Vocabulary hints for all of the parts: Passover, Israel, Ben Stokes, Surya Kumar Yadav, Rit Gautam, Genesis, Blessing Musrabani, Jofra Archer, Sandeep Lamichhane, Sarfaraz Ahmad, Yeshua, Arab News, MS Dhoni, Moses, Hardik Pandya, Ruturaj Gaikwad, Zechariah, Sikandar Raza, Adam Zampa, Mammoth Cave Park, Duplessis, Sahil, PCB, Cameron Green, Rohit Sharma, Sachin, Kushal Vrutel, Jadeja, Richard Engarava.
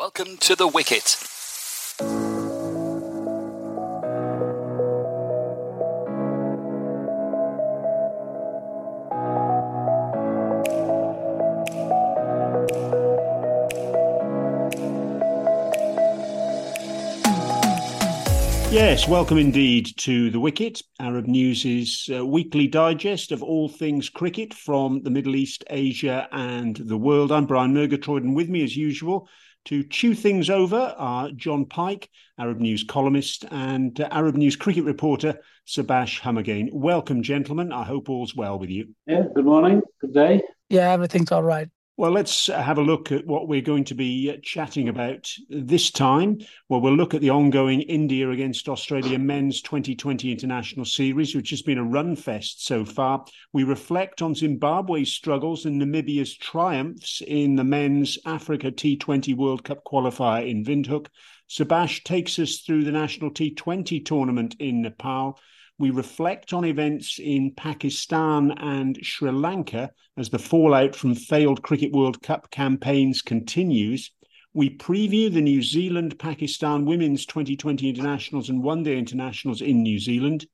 Welcome to The Wicket. Yes, welcome indeed to The Wicket, Arab News' weekly digest of all things cricket from the Middle East, Asia and the world. I'm Brian Murgatroyd, and with me as usual to chew things over are Jon Pike, Arab News columnist, and Arab News cricket reporter Subas Humagain. Welcome, gentlemen. I hope all's well with you. Yeah, good morning. Good day. Yeah, everything's all right. Well, let's have a look at what we're going to be chatting about this time. Well, we'll look at the ongoing India against Australia Men's 2020 International Series, which has been a run fest so far. We reflect on Zimbabwe's struggles and Namibia's triumphs in the Men's Africa T20 World Cup qualifier in Windhoek. Subas takes us through the National T20 tournament in Nepal. We reflect on events in Pakistan and Sri Lanka as the fallout from failed Cricket World Cup campaigns continues. We preview the New Zealand-Pakistan Women's 2020 Internationals and One Day Internationals in New Zealand.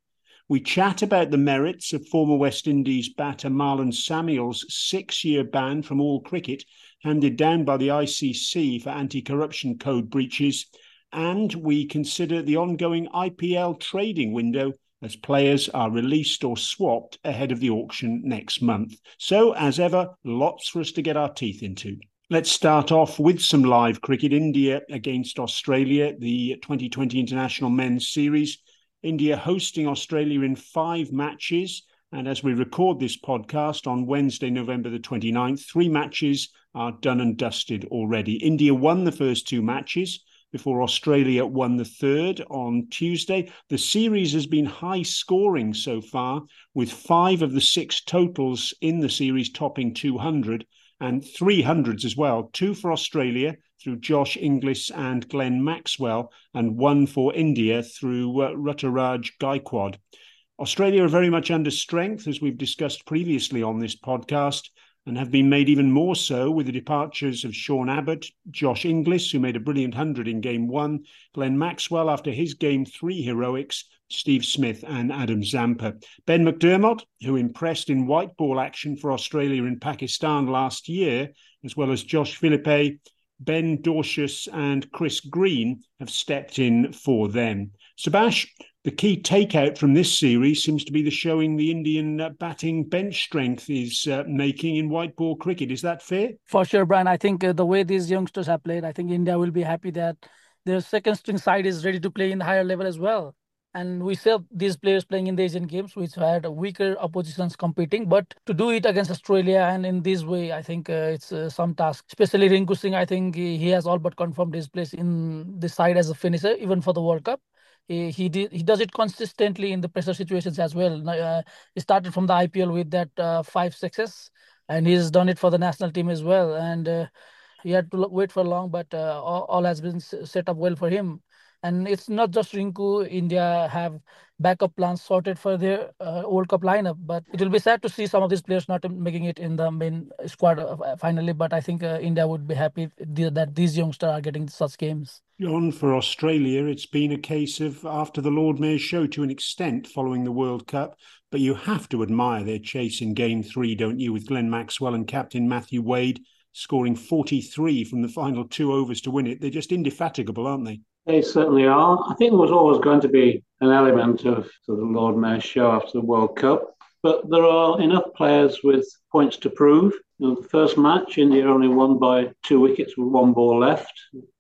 We chat about the merits of former West Indies batter Marlon Samuels' six-year ban from all cricket handed down by the ICC for anti-corruption code breaches. And we consider the ongoing IPL trading window as players are released or swapped ahead of the auction next month. So, as ever, lots for us to get our teeth into. Let's start off with some live cricket. India against Australia, the 2020 International Men's Series. India hosting Australia in five matches. And as we record this podcast on Wednesday, November the 29th, three matches are done and dusted already. India won the first two matches before Australia won the third on Tuesday. The series has been high scoring so far, with five of the six totals in the series topping 200 and 300s as well. Two for Australia through Josh Inglis and Glenn Maxwell, and one for India through Ruturaj Gaikwad. Australia are very much under strength, as we've discussed previously on this podcast, and have been made even more so with the departures of Shaun Abbott, Josh Inglis, who made a brilliant 100 in Game 1, Glenn Maxwell after his Game 3 heroics, Steve Smith and Adam Zampa. Ben McDermott, who impressed in white ball action for Australia and Pakistan last year, as well as Josh Philippe, Ben Dorschus and Chris Green have stepped in for them. Subas, the key takeout from this series seems to be the showing the Indian batting bench strength is making in white ball cricket. Is that fair? For sure, Brian. I think the way these youngsters have played, I think India will be happy that their second string side is ready to play in the higher level as well. And we saw these players playing in the Asian Games, which had weaker oppositions competing. But to do it against Australia and in this way, I think it's some task. Especially Rinku Singh, I think he has all but confirmed his place in the side as a finisher, even for the World Cup. He does it consistently in the pressure situations as well. He started from the IPL with that five sixes, and he's done it for the national team as well. And he had to wait for long, but all has been set up well for him. And it's not just Rinku. India have backup plans sorted for their World Cup lineup, but it will be sad to see some of these players not making it in the main squad finally. But I think India would be happy that these youngsters are getting such games. John, for Australia, it's been a case of after the Lord Mayor's show to an extent following the World Cup, but you have to admire their chase in Game 3, don't you, with Glenn Maxwell and captain Matthew Wade scoring 43 from the final two overs to win it. They're just indefatigable, aren't they? They certainly are. I think there was always going to be an element of the Lord Mayor's show after the World Cup, but there are enough players with points to prove. You know, the first match, India only won by 2 wickets with 1 ball left.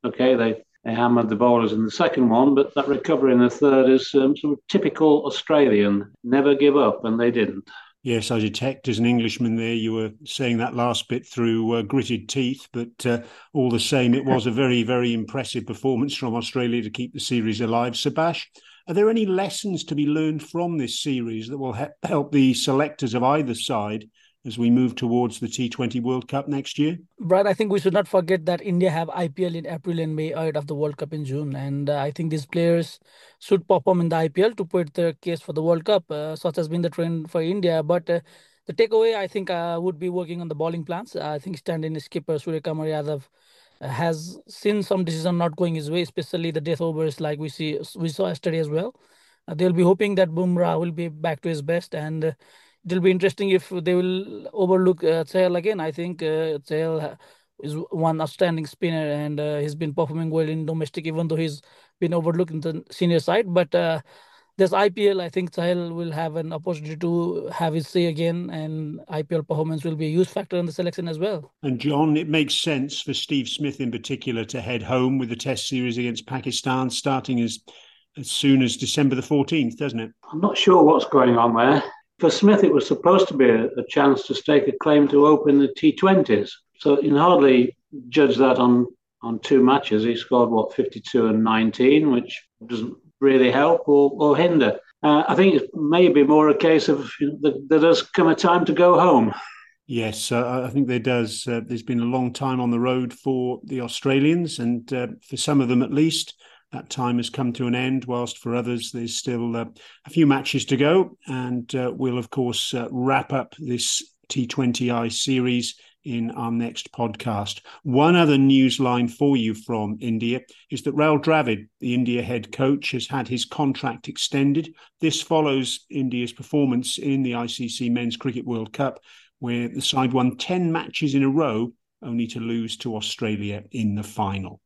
Okay, they hammered the bowlers in the second one, but that recovery in the third is sort of typical Australian. Never give up, and they didn't. Yes, I detect as an Englishman there you were saying that last bit through gritted teeth, but all the same, it was a very, very impressive performance from Australia to keep the series alive. Subas, are there any lessons to be learned from this series that will help the selectors of either side as we move towards the T20 World Cup next year? Brad, I think we should not forget that India have IPL in April and May ahead of the World Cup in June. And I think these players should perform in the IPL to put their case for the World Cup, such has been the trend for India. But the takeaway, I think, would be working on the bowling plans. I think stand-in skipper Surya Kumar Yadav has seen some decision not going his way, especially the death overs like we saw yesterday as well. They'll be hoping that Bumrah will be back to his best, and it'll be interesting if they will overlook Sahil again. I think Sahil is one outstanding spinner, and he's been performing well in domestic, even though he's been overlooked in the senior side. But this IPL, I think Sahil will have an opportunity to have his say again, and IPL performance will be a huge factor in the selection as well. And John, it makes sense for Steve Smith in particular to head home with the Test series against Pakistan starting as soon as December the 14th, doesn't it? I'm not sure what's going on there. For Smith, it was supposed to be a chance to stake a claim to open the T20s. So you can hardly judge that on two matches. He scored, 52 and 19, which doesn't really help or hinder. I think it's maybe more a case of there does come a time to go home. Yes, I think there does. There's been a long time on the road for the Australians, and for some of them at least, that time has come to an end, whilst for others there's still a few matches to go. And we'll, of course, wrap up this T20I series in our next podcast. One other news line for you from India is that Rahul Dravid, the India head coach, has had his contract extended. This follows India's performance in the ICC Men's Cricket World Cup, where the side won 10 matches in a row, only to lose to Australia in the final.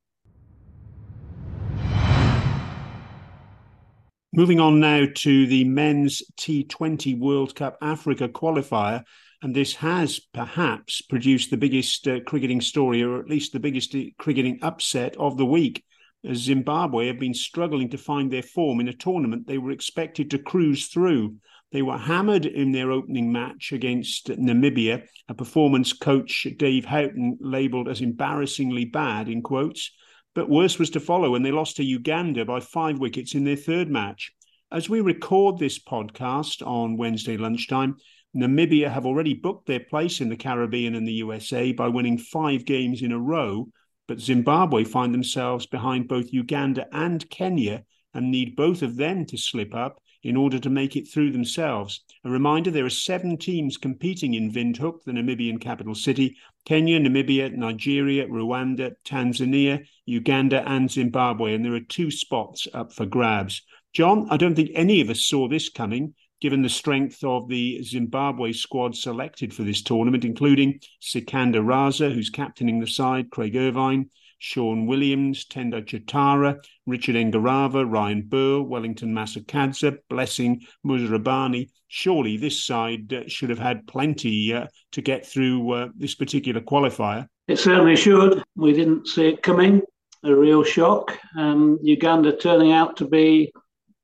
Moving on now to the Men's T20 World Cup Africa qualifier. And this has perhaps produced the biggest cricketing story, or at least the biggest cricketing upset of the week, as Zimbabwe have been struggling to find their form in a tournament they were expected to cruise through. They were hammered in their opening match against Namibia, a performance coach Dave Houghton labelled as embarrassingly bad, in quotes. But worse was to follow when they lost to Uganda by 5 wickets in their third match. As we record this podcast on Wednesday lunchtime, Namibia have already booked their place in the Caribbean and the USA by winning 5 games in a row, but Zimbabwe find themselves behind both Uganda and Kenya and need both of them to slip up in order to make it through themselves. A reminder, there are 7 teams competing in Windhoek, the Namibian capital city: Kenya, Namibia, Nigeria, Rwanda, Tanzania, Uganda and Zimbabwe, and there are 2 spots up for grabs. John, I don't think any of us saw this coming, given the strength of the Zimbabwe squad selected for this tournament, including Sikandar Raza, who's captaining the side, Craig Irvine, Sean Williams, Tendai Chitara, Richard Engarava, Ryan Burr, Wellington Masakadze, Blessing Musrabani. Surely this side should have had plenty to get through this particular qualifier. It certainly should. We didn't see it coming. A real shock. Uganda turning out to be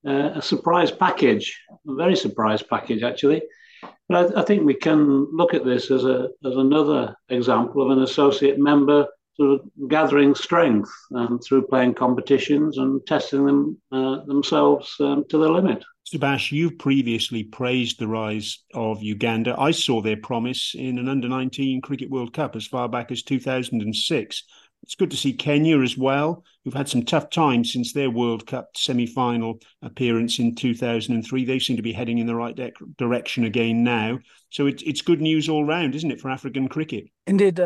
a surprise package, a very surprise package, actually. But I think we can look at this as another example of an associate member sort of gathering strength through playing competitions and testing them themselves to the limit. Subhash, you've previously praised the rise of Uganda. I saw their promise in an under-19 Cricket World Cup as far back as 2006. It's good to see Kenya as well, who've had some tough times since their World Cup semi-final appearance in 2003. They seem to be heading in the right direction again now. So it's good news all round, isn't it, for African cricket? Indeed.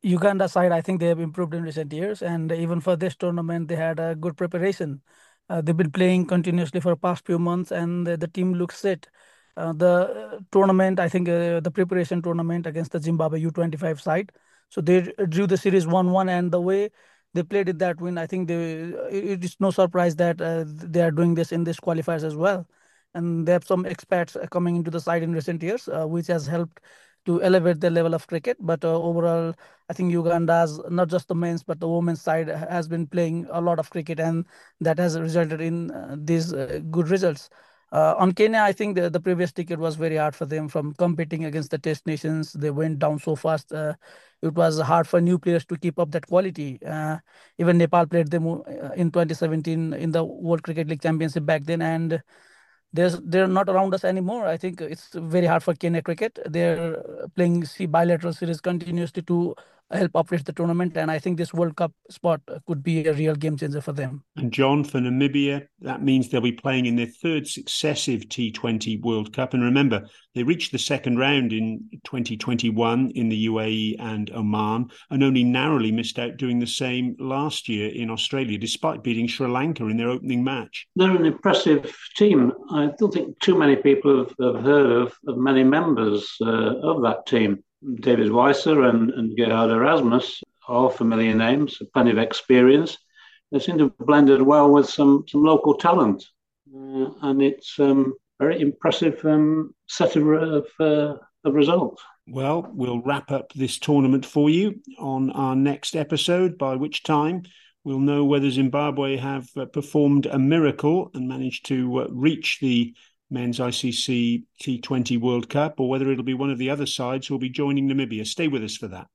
Uganda side, I think they have improved in recent years. And even for this tournament, they had a good preparation. They've been playing continuously for the past few months, and the team looks set. The tournament, I think the preparation tournament against the Zimbabwe U25 side, so they drew the series 1-1, and the way they played it, that win, I think it is no surprise that they are doing this in these qualifiers as well. And they have some expats coming into the side in recent years, which has helped to elevate their level of cricket. But overall, I think Uganda's, not just the men's, but the women's side has been playing a lot of cricket, and that has resulted in these good results. On Kenya, I think the previous ticket was very hard for them from competing against the test nations. They went down so fast. It was hard for new players to keep up that quality. Even Nepal played them in 2017 in the World Cricket League Championship back then, and they're not around us anymore. I think it's very hard for Kenya cricket. They're playing bilateral series continuously to help operate the tournament. And I think this World Cup spot could be a real game changer for them. And John, for Namibia, that means they'll be playing in their third successive T20 World Cup. And remember, they reached the second round in 2021 in the UAE and Oman, and only narrowly missed out doing the same last year in Australia, despite beating Sri Lanka in their opening match. They're an impressive team. I don't think too many people have heard of many members of that team. David Weiser and Gerhard Erasmus are familiar names, plenty of experience. They seem to have blended well with some local talent. And it's very impressive set of results. Well, we'll wrap up this tournament for you on our next episode, by which time we'll know whether Zimbabwe have performed a miracle and managed to reach the Men's ICC T20 World Cup, or whether it'll be one of the other sides who'll be joining Namibia. Stay with us for that.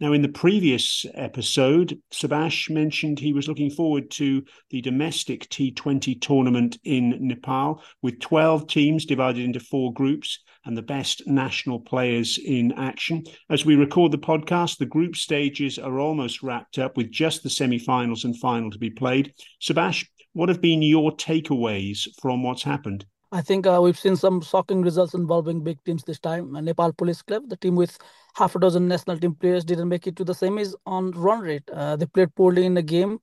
Now, in the previous episode, Subas mentioned he was looking forward to the domestic T20 tournament in Nepal, with 12 teams divided into four groups and the best national players in action. As we record the podcast, the group stages are almost wrapped up, with just the semi-finals and final to be played. Subas, what have been your takeaways from what's happened? I think we've seen some shocking results involving big teams this time. Nepal Police Club, the team with half a dozen national team players, didn't make it to the semis on run rate. They played poorly in the game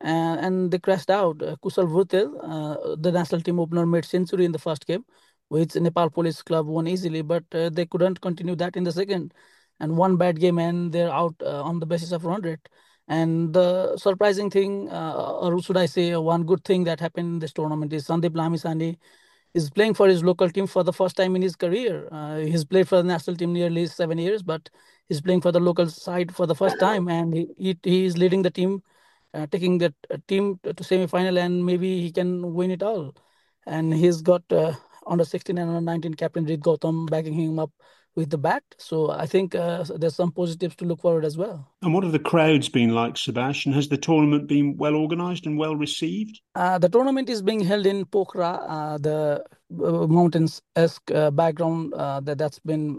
and they crashed out. Kushal Vrutel, the national team opener, made century in the first game, which Nepal Police Club won easily, but they couldn't continue that in the second. And one bad game and they're out on the basis of run rate. And the surprising thing, or should I say one good thing that happened in this tournament, is Sandeep Lamichhane is playing for his local team for the first time in his career. He's played for the national team nearly 7 years, but he's playing for the local side for the first time. And he is leading the team, taking the team to semi-final, and maybe he can win it all. And he's got under 16 and under 19 captain Rit Gautam backing him up with the bat. So I think there's some positives to look forward as well. And what have the crowds been like, Sebastian? Has the tournament been well organised and well received? The tournament is being held in Pokhara, the mountains-esque background that's been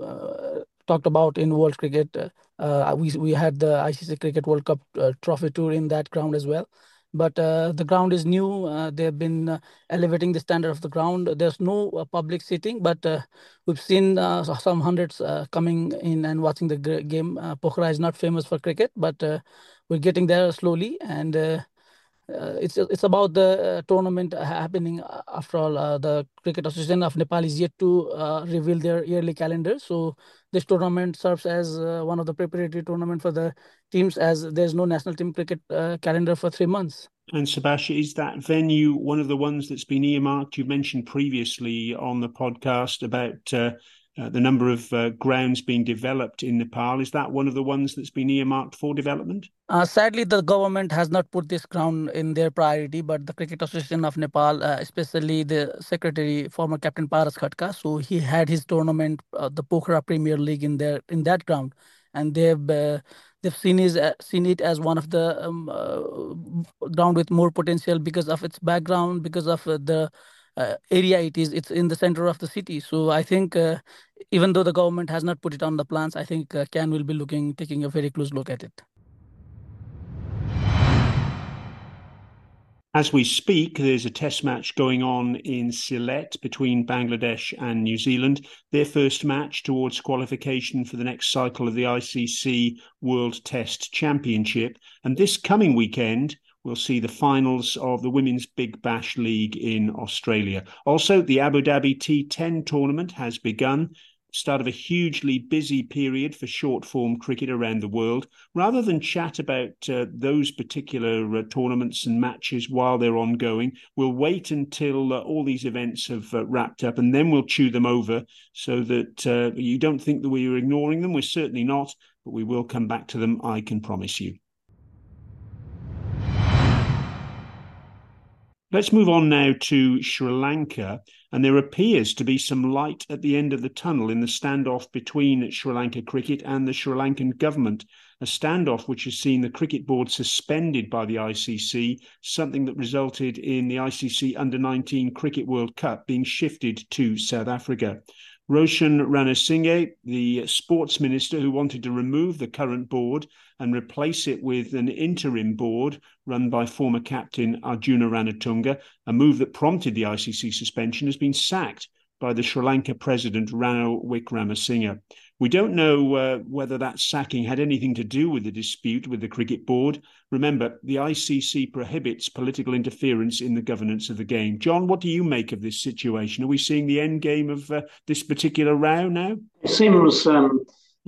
talked about in world cricket. We had the ICC Cricket World Cup trophy tour in that ground as well. But the ground is new. They've been elevating the standard of the ground. There's no public seating, but we've seen some hundreds coming in and watching the game. Pokhara is not famous for cricket, but we're getting there slowly. And it's about the tournament happening. After all, the Cricket Association of Nepal is yet to reveal their yearly calendar. So this tournament serves as one of the preparatory tournament for the teams, as there's no national team cricket calendar for 3 months. And Sebastian, is that venue one of the ones that's been earmarked? You mentioned previously on the podcast about the number of grounds being developed in Nepal. Is that one of the ones that's been earmarked for development? Sadly, the government has not put this ground in their priority, but the Cricket Association of Nepal, especially the secretary, former captain Paras Khatka, so he had his tournament, the Pokhara Premier League, in that ground, and they've seen it as one of the ground with more potential because of its background, because of the area it's in the center of the city. So I think even though the government has not put it on the plans, I think CAN will be taking a very close look at it. As we speak, there's a test match going on in Sylhet between Bangladesh and New Zealand, their first match towards qualification for the next cycle of the ICC World Test Championship. And this coming weekend, we'll see the finals of the Women's Big Bash League in Australia. Also, the Abu Dhabi T10 tournament has begun, start of a hugely busy period for short-form cricket around the world. Rather than chat about those particular tournaments and matches while they're ongoing, we'll wait until all these events have wrapped up, and then we'll chew them over so that you don't think that we're ignoring them. We're certainly not, but we will come back to them, I can promise you. Let's move on now to Sri Lanka, and there appears to be some light at the end of the tunnel in the standoff between Sri Lanka cricket and the Sri Lankan government, a standoff which has seen the cricket board suspended by the ICC, something that resulted in the ICC Under-19 Cricket World Cup being shifted to South Africa. Roshan Ranasinghe, the sports minister who wanted to remove the current board and replace it with an interim board run by former captain Arjuna Ranatunga, a move that prompted the ICC suspension, has been sacked by the Sri Lanka president Ranil Wickremesinghe. We don't know whether that sacking had anything to do with the dispute with the cricket board. Remember, the ICC prohibits political interference in the governance of the game. John, what do you make of this situation? Are we seeing the end game of this particular row now? It seems a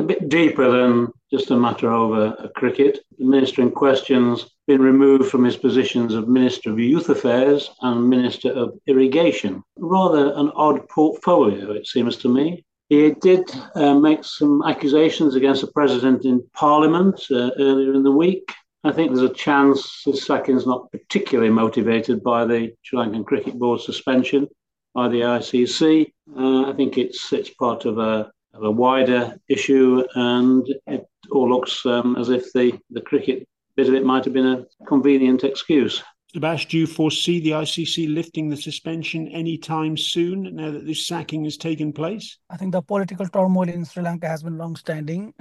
bit deeper than just a matter over a cricket. The minister in question's been removed from his positions of Minister of Youth Affairs and Minister of Irrigation. Rather an odd portfolio, it seems to me. He did make some accusations against the president in Parliament earlier in the week. I think there's a chance his sacking's not particularly motivated by the Sri Lankan Cricket Board suspension by the ICC. I think it's part of a wider issue, and it all looks as if the cricket bit of it might have been a convenient excuse. Subas, do you foresee the ICC lifting the suspension anytime soon now that this sacking has taken place? I think the political turmoil in Sri Lanka has been long-standing.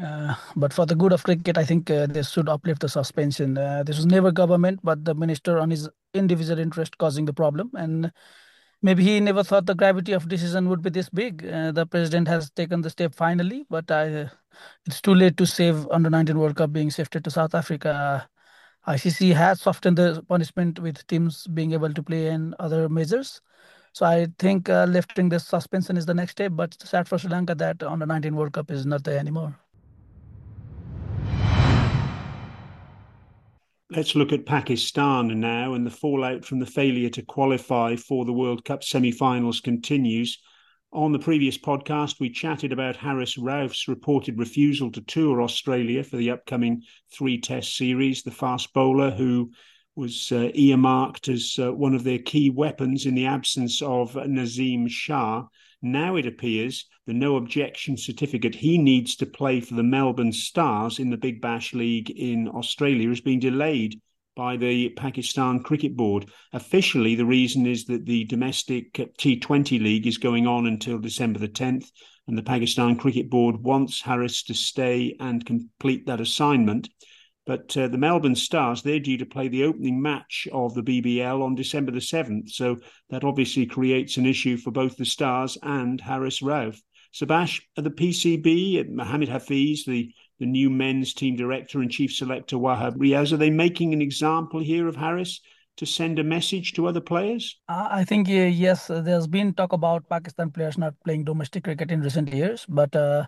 But for the good of cricket, I think they should uplift the suspension. This was never government, but the minister on his individual interest causing the problem. And maybe he never thought the gravity of decision would be this big. The president has taken the step finally, but it's too late to save Under-19 World Cup being shifted to South Africa. ICC has softened the punishment with teams being able to play and other measures. So I think lifting the suspension is the next step, but it's sad for Sri Lanka that Under-19 World Cup is not there anymore. Let's look at Pakistan now, and the fallout from the failure to qualify for the World Cup semi-finals continues. On the previous podcast, we chatted about Haris Rauf's reported refusal to tour Australia for the upcoming 3-test series. The fast bowler, who was earmarked as one of their key weapons in the absence of Nazim Shah. Now it appears the no-objection certificate he needs to play for the Melbourne Stars in the Big Bash League in Australia is being delayed by the Pakistan Cricket Board. Officially, the reason is that the domestic T20 League is going on until December the 10th, and the Pakistan Cricket Board wants Haris to stay and complete that assignment. But the Melbourne Stars, they're due to play the opening match of the BBL on December the 7th, so that obviously creates an issue for both the Stars and Haris Rauf. Subas, at the PCB, Mohamed Hafiz, the new men's team director and chief selector Wahab Riaz, are they making an example here of Haris to send a message to other players? I think, yes, there's been talk about Pakistan players not playing domestic cricket in recent years, but I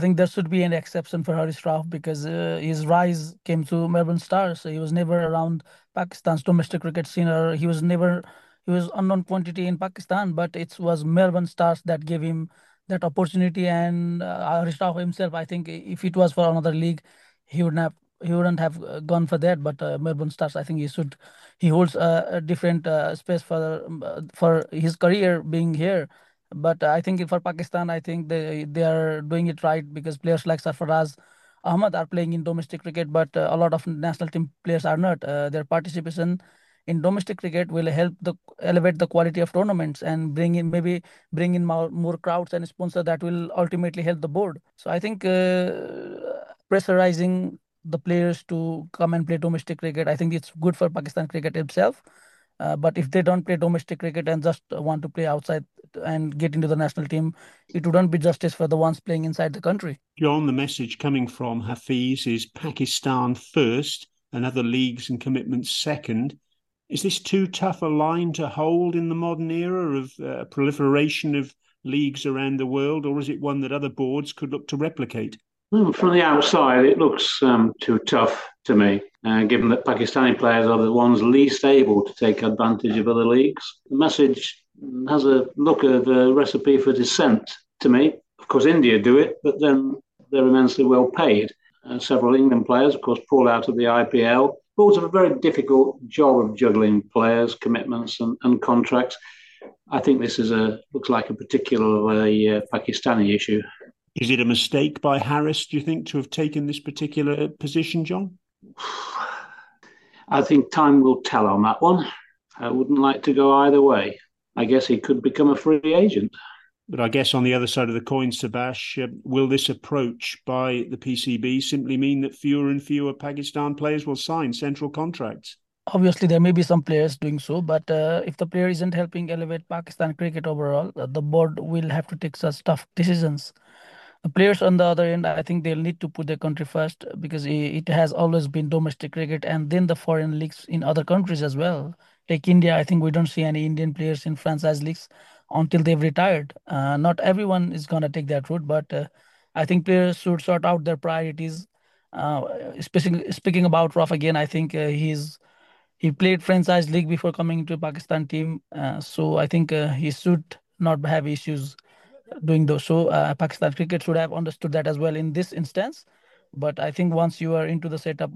think there should be an exception for Haris Rauf because his rise came to Melbourne Stars. He was never around Pakistan's domestic cricket scene, or he was unknown quantity in Pakistan, but it was Melbourne Stars that gave him that opportunity. And Haris Rauf himself, I think if it was for another league, he wouldn't have gone for that. But Melbourne Stars, I think he holds a different space for his career being here. But I think for Pakistan, I think they are doing it right because players like Sarfaraz Ahmad are playing in domestic cricket, but a lot of national team players are not. Their participation in domestic cricket will help elevate the quality of tournaments and bring in more crowds and sponsors that will ultimately help the board. So I think pressurizing the players to come and play domestic cricket, I think it's good for Pakistan cricket itself. But if they don't play domestic cricket and just want to play outside and get into the national team, it wouldn't be justice for the ones playing inside the country. John, the message coming from Hafiz is Pakistan first and other leagues and commitments second. Is this too tough a line to hold in the modern era of proliferation of leagues around the world, or is it one that other boards could look to replicate? From the outside, it looks too tough to me, given that Pakistani players are the ones least able to take advantage of other leagues. The message has a look of a recipe for dissent to me. Of course, India do it, but then they're immensely well paid. Several England players, of course, pulled out of the IPL. Boards have a very difficult job of juggling players, commitments and contracts. I think this looks like a particularly Pakistani issue. Is it a mistake by Haris, do you think, to have taken this particular position, John? I think time will tell on that one. I wouldn't like to go either way. I guess he could become a free agent. But I guess on the other side of the coin, Subas, will this approach by the PCB simply mean that fewer and fewer Pakistan players will sign central contracts? Obviously, there may be some players doing so, but if the player isn't helping elevate Pakistan cricket overall, the board will have to take such tough decisions. The players on the other end, I think they'll need to put their country first, because it has always been domestic cricket and then the foreign leagues in other countries as well. Take India, I think we don't see any Indian players in franchise leagues until they've retired. Not everyone is going to take that route, but I think players should sort out their priorities. Speaking about Rauf again, I think he played franchise league before coming to Pakistan team. So I think he should not have issues doing those. So Pakistan cricket should have understood that as well in this instance. But I think once you are into the setup,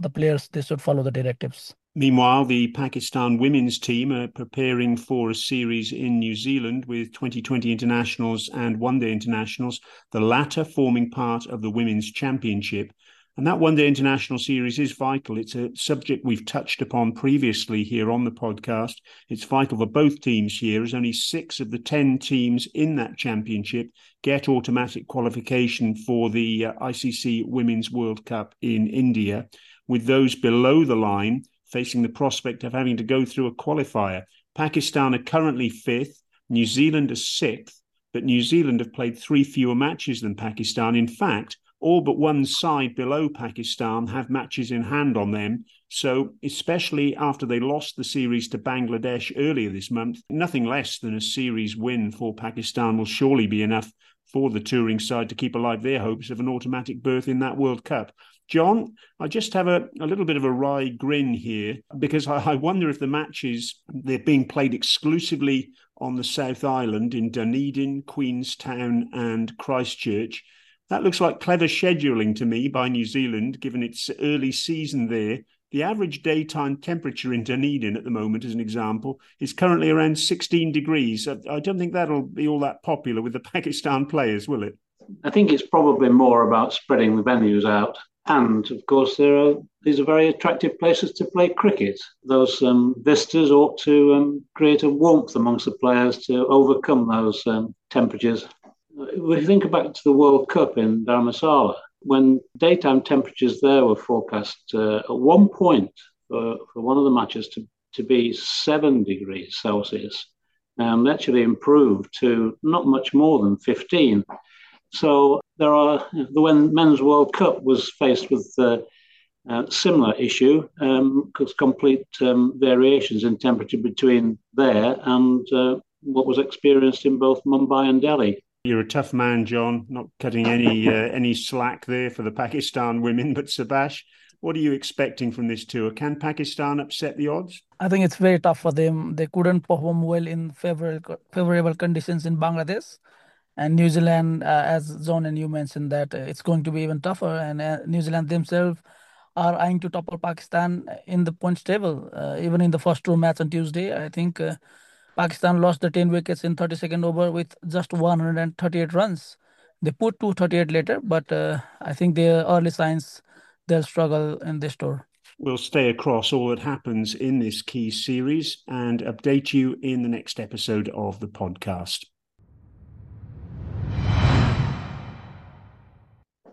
the players, they should follow the directives. Meanwhile, the Pakistan women's team are preparing for a series in New Zealand with T20 internationals and one-day internationals, the latter forming part of the Women's Championship. And that one-day international series is vital. It's a subject we've touched upon previously here on the podcast. It's vital for both teams here, as only 6 of the 10 teams in that championship get automatic qualification for the ICC Women's World Cup in India, with those below the line facing the prospect of having to go through a qualifier. Pakistan are currently 5th, New Zealand are 6th, but New Zealand have played 3 fewer matches than Pakistan. In fact, all but one side below Pakistan have matches in hand on them. So, especially after they lost the series to Bangladesh earlier this month, nothing less than a series win for Pakistan will surely be enough for the touring side to keep alive their hopes of an automatic berth in that World Cup. John, I just have a little bit of a wry grin here, because I wonder if the matches, they're being played exclusively on the South Island in Dunedin, Queenstown and Christchurch. That looks like clever scheduling to me by New Zealand, given its early season there. The average daytime temperature in Dunedin at the moment, as an example, is currently around 16 degrees. I don't think that'll be all that popular with the Pakistan players, will it? I think it's probably more about spreading the venues out. And, of course, these are very attractive places to play cricket. Those vistas ought to create a warmth amongst the players to overcome those temperatures. If you think back to the World Cup in Dharamsala, when daytime temperatures there were forecast at one point for one of the matches to be 7 degrees Celsius, and actually improved to not much more than 15. So when Men's World Cup was faced with a similar issue, because complete variations in temperature between there and what was experienced in both Mumbai and Delhi. You're a tough man, John, not cutting any slack there for the Pakistan women. But Subas, what are you expecting from this tour? Can Pakistan upset the odds? I think it's very tough for them. They couldn't perform well in favourable conditions in Bangladesh. And New Zealand, as John and you mentioned, that it's going to be even tougher. And New Zealand themselves are eyeing to topple Pakistan in the points table. Even in the first tour match on Tuesday, I think... Pakistan lost the 10 wickets in 32nd over with just 138 runs. They put 238 later, but I think their early signs, they'll struggle in this tour. We'll stay across all that happens in this key series and update you in the next episode of the podcast.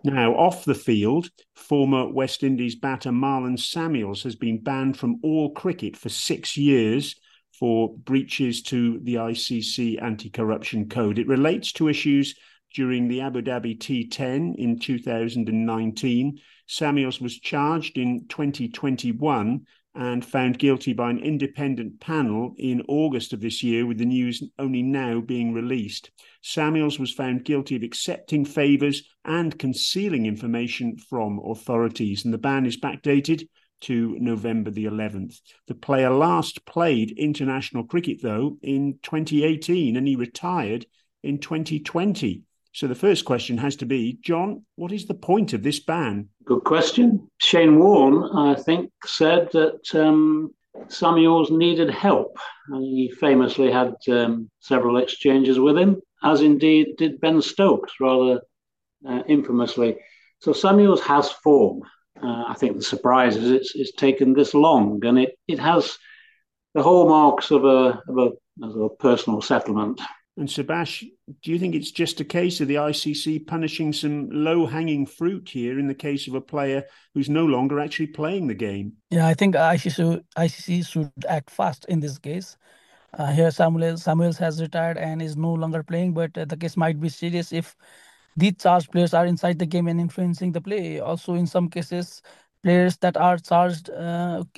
Now, off the field, former West Indies batter Marlon Samuels has been banned from all cricket for 6 years for breaches to the ICC anti-corruption code. It relates to issues during the Abu Dhabi T10 in 2019. Samuels was charged in 2021 and found guilty by an independent panel in August of this year, with the news only now being released. Samuels was found guilty of accepting favours and concealing information from authorities, and the ban is backdated to November the 11th. The player last played international cricket, though, in 2018, and he retired in 2020. So the first question has to be, John, what is the point of this ban? Good question. Shane Warne, I think, said that Samuels needed help. He famously had several exchanges with him, as indeed did Ben Stokes, rather infamously. So Samuels has form. I think the surprise is it's taken this long, and it has the hallmarks of a personal settlement. And Subas, do you think it's just a case of the ICC punishing some low-hanging fruit here in the case of a player who's no longer actually playing the game? Yeah, I think ICC should act fast in this case. Here Samuels has retired and is no longer playing, but the case might be serious if these charged players are inside the game and influencing the play. Also, in some cases, players that are charged,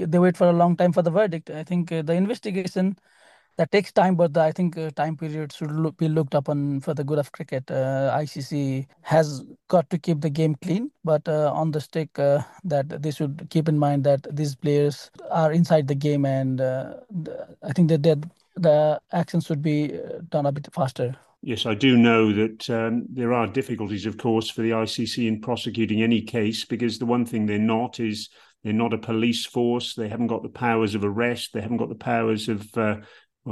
they wait for a long time for the verdict. I think the investigation... that takes time, but I think time period should be looked upon for the good of cricket. ICC has got to keep the game clean, but on the stick that they should keep in mind that these players are inside the game, and I think that the action should be done a bit faster. Yes, I do know that there are difficulties, of course, for the ICC in prosecuting any case, because the one thing they're not is they're not a police force. They haven't got the powers of arrest. They haven't got the powers of...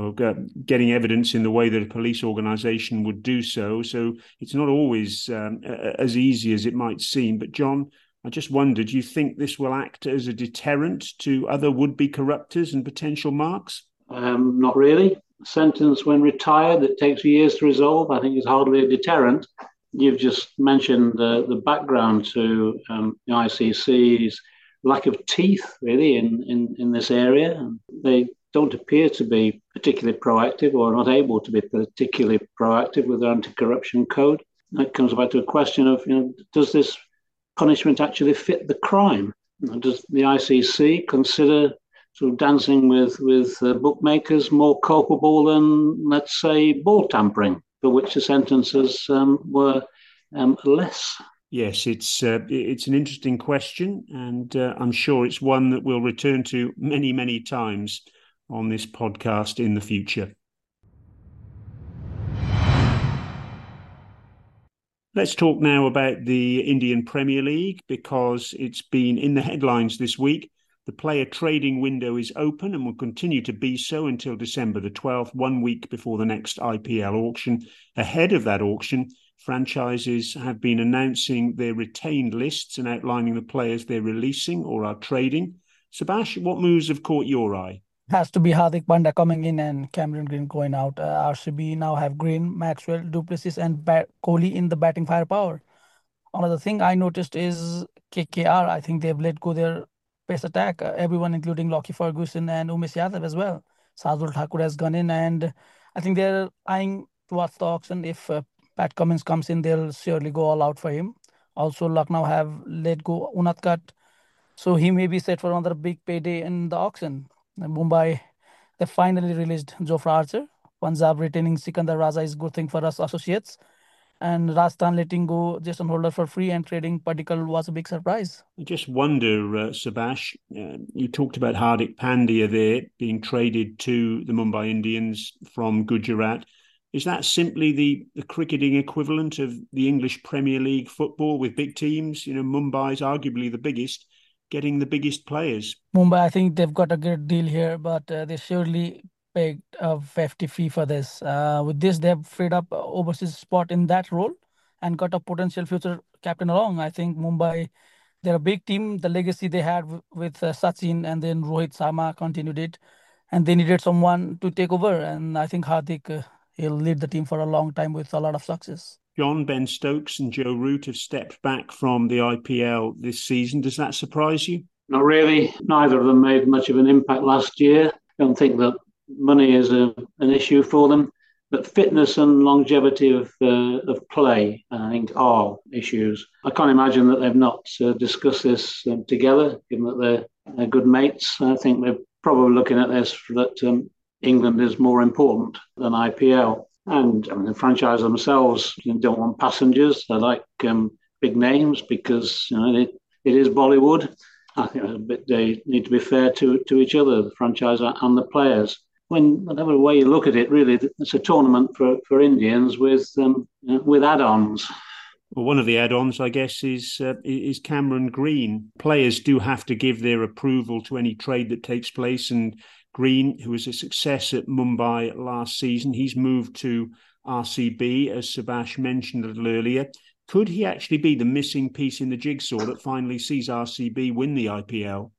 or getting evidence in the way that a police organisation would do so. So it's not always as easy as it might seem. But, John, I just wonder, do you think this will act as a deterrent to other would-be corruptors and potential marks? Not really. A sentence when retired that takes years to resolve, I think, is hardly a deterrent. You've just mentioned the background to the ICC's lack of teeth, really, in this area. They don't appear to be particularly proactive, or not able to be particularly proactive, with their anti-corruption code. That comes back to a question of, does this punishment actually fit the crime? Does the ICC consider sort of dancing with bookmakers more culpable than, let's say, ball tampering, for which the sentences were less? Yes, it's an interesting question, and I'm sure it's one that we'll return to many, many times on this podcast in the future. Let's talk now about the Indian Premier League, because it's been in the headlines this week. The player trading window is open and will continue to be so until December the 12th, 1 week before the next IPL auction. Ahead of that auction, franchises have been announcing their retained lists and outlining the players they're releasing or are trading. Subas, what moves have caught your eye? Has to be Hardik Pandya coming in and Cameron Green going out. RCB now have Green, Maxwell, Duplessis and Kohli in the batting firepower. Another thing I noticed is KKR. I think they've let go their pace attack. Everyone, including Lockie Ferguson and Umesh Yadav as well. Sajul Thakur has gone in, and I think they're eyeing towards the auction. If Pat Cummins comes in, they'll surely go all out for him. Also, Lucknow have let go Unadkat, so he may be set for another big payday in the auction. Mumbai, they finally released Jofra Archer. Punjab retaining Sikandar Raza is a good thing for us associates. And Rajasthan letting go Jason Holder for free and trading Padikkal was a big surprise. I just wonder, Subas, you talked about Hardik Pandya there being traded to the Mumbai Indians from Gujarat. Is that simply the cricketing equivalent of the English Premier League football with big teams? Mumbai's arguably the biggest, getting the biggest players. Mumbai, I think they've got a great deal here, but they surely paid a hefty fee for this. With this, they've freed up overseas spot in that role and got a potential future captain along. I think Mumbai, they're a big team. The legacy they had with Sachin and then Rohit Sharma continued it, and they needed someone to take over. And I think Hardik, he'll lead the team for a long time with a lot of success. John, Ben Stokes and Joe Root have stepped back from the IPL this season. Does that surprise you? Not really. Neither of them made much of an impact last year. I don't think that money is an issue for them. But fitness and longevity of play, I think, are issues. I can't imagine that they've not discussed this together, given that they're good mates. I think they're probably looking at this that England is more important than IPL. And the franchise themselves don't want passengers. They like big names because it is Bollywood. I think they need to be fair to each other, the franchise and the players. Whatever way you look at it, really, it's a tournament for Indians with add-ons. Well, one of the add-ons, I guess, is Cameron Green. Players do have to give their approval to any trade that takes place, and Green, who was a success at Mumbai last season, he's moved to RCB, as Subas mentioned a little earlier. Could he actually be the missing piece in the jigsaw that finally sees RCB win the IPL?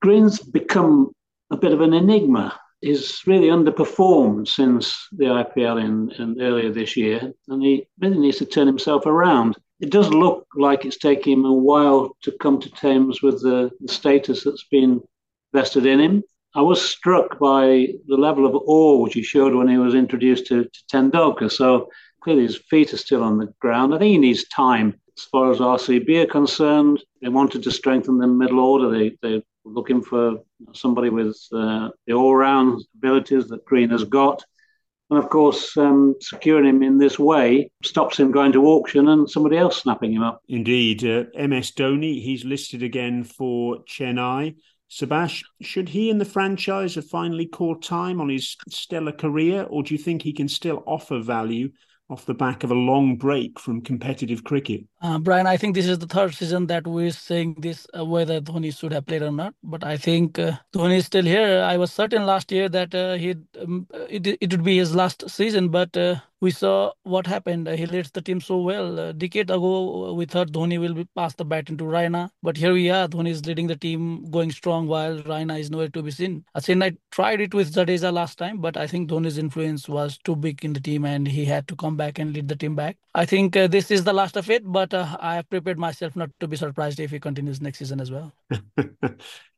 Green's become a bit of an enigma. he's really underperformed since the IPL in earlier this year, and he really needs to turn himself around. It does look like it's taking him a while to come to terms with the status that's been vested in him. I was struck by the level of awe which he showed when he was introduced to Tendulkar. So clearly his feet are still on the ground. I think he needs time. As far as RCB are concerned, they wanted to strengthen the middle order. They're looking for somebody with the all-round abilities that Green has got. And of course, securing him in this way stops him going to auction and somebody else snapping him up. Indeed. MS Dhoni, he's listed again for Chennai. Subas, should he and the franchise have finally called time on his stellar career, or do you think he can still offer value off the back of a long break from competitive cricket? Brian, I think this is the third season that we're saying this, whether Dhoni should have played or not. But I think Dhoni is still here. I was certain last year that it would be his last season, but we saw what happened. He leads the team so well. A decade ago, we thought Dhoni will pass the baton to Raina. But here we are. Dhoni is leading the team, going strong, while Raina is nowhere to be seen. I think I tried it with Jadeja last time, but I think Dhoni's influence was too big in the team and he had to come back and lead the team back. I think this is the last of it, but I have prepared myself not to be surprised if he continues next season as well.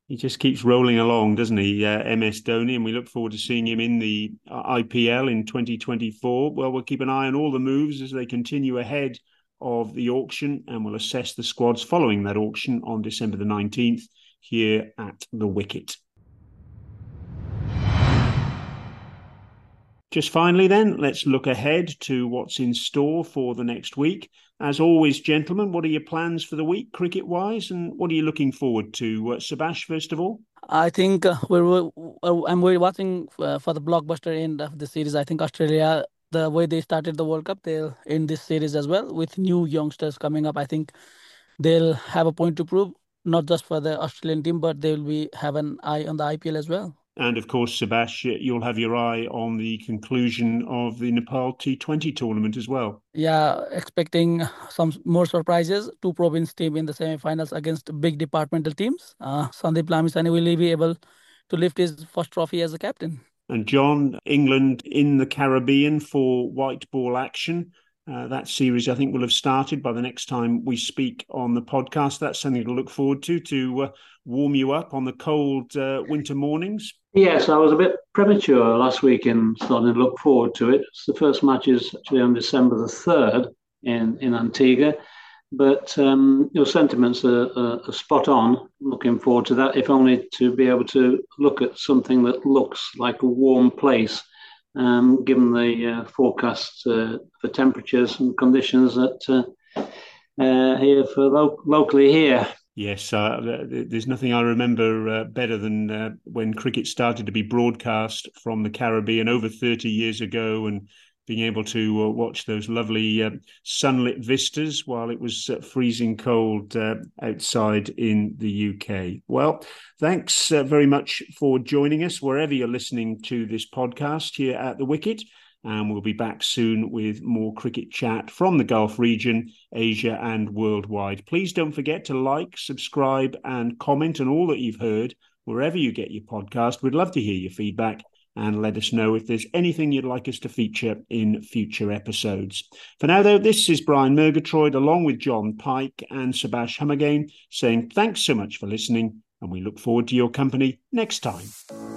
He just keeps rolling along, doesn't he, MS Dhoni? And we look forward to seeing him in the IPL in 2024. Well, we'll keep an eye on all the moves as they continue ahead of the auction, and we'll assess the squads following that auction on December the 19th here at The Wicket. Just finally then, let's look ahead to what's in store for the next week. As always, gentlemen, what are your plans for the week cricket-wise, and what are you looking forward to? Subas, first of all? I think we're watching for the blockbuster end of the series. I think Australia, the way they started the World Cup, they'll end this series as well with new youngsters coming up. I think they'll have a point to prove, not just for the Australian team, but they'll have an eye on the IPL as well. And of course, Subas, you'll have your eye on the conclusion of the Nepal T20 tournament as well. Yeah, expecting some more surprises. Two province team in the semi-finals against big departmental teams. Sandeep Lamichhane will be able to lift his first trophy as a captain. And John, England in the Caribbean for white ball action. That series, I think, will have started by the next time we speak on the podcast. That's something to look forward to warm you up on the cold winter mornings. Yes, I was a bit premature last week in starting to look forward to it. The first match is actually on December the 3rd in Antigua. But your sentiments are spot on. Looking forward to that, if only to be able to look at something that looks like a warm place. Given the forecast for temperatures and conditions that here for locally here. Yes, there's nothing I remember better than when cricket started to be broadcast from the Caribbean over 30 years ago, and being able to watch those lovely sunlit vistas while it was freezing cold outside in the UK. Well, thanks very much for joining us wherever you're listening to this podcast here at The Wicket. And we'll be back soon with more cricket chat from the Gulf region, Asia and worldwide. Please don't forget to like, subscribe and comment on all that you've heard wherever you get your podcast. We'd love to hear your feedback. And let us know if there's anything you'd like us to feature in future episodes. For now, though, this is Brian Murgatroyd, along with Jon Pike and Subas Humagain, saying thanks so much for listening, and we look forward to your company next time.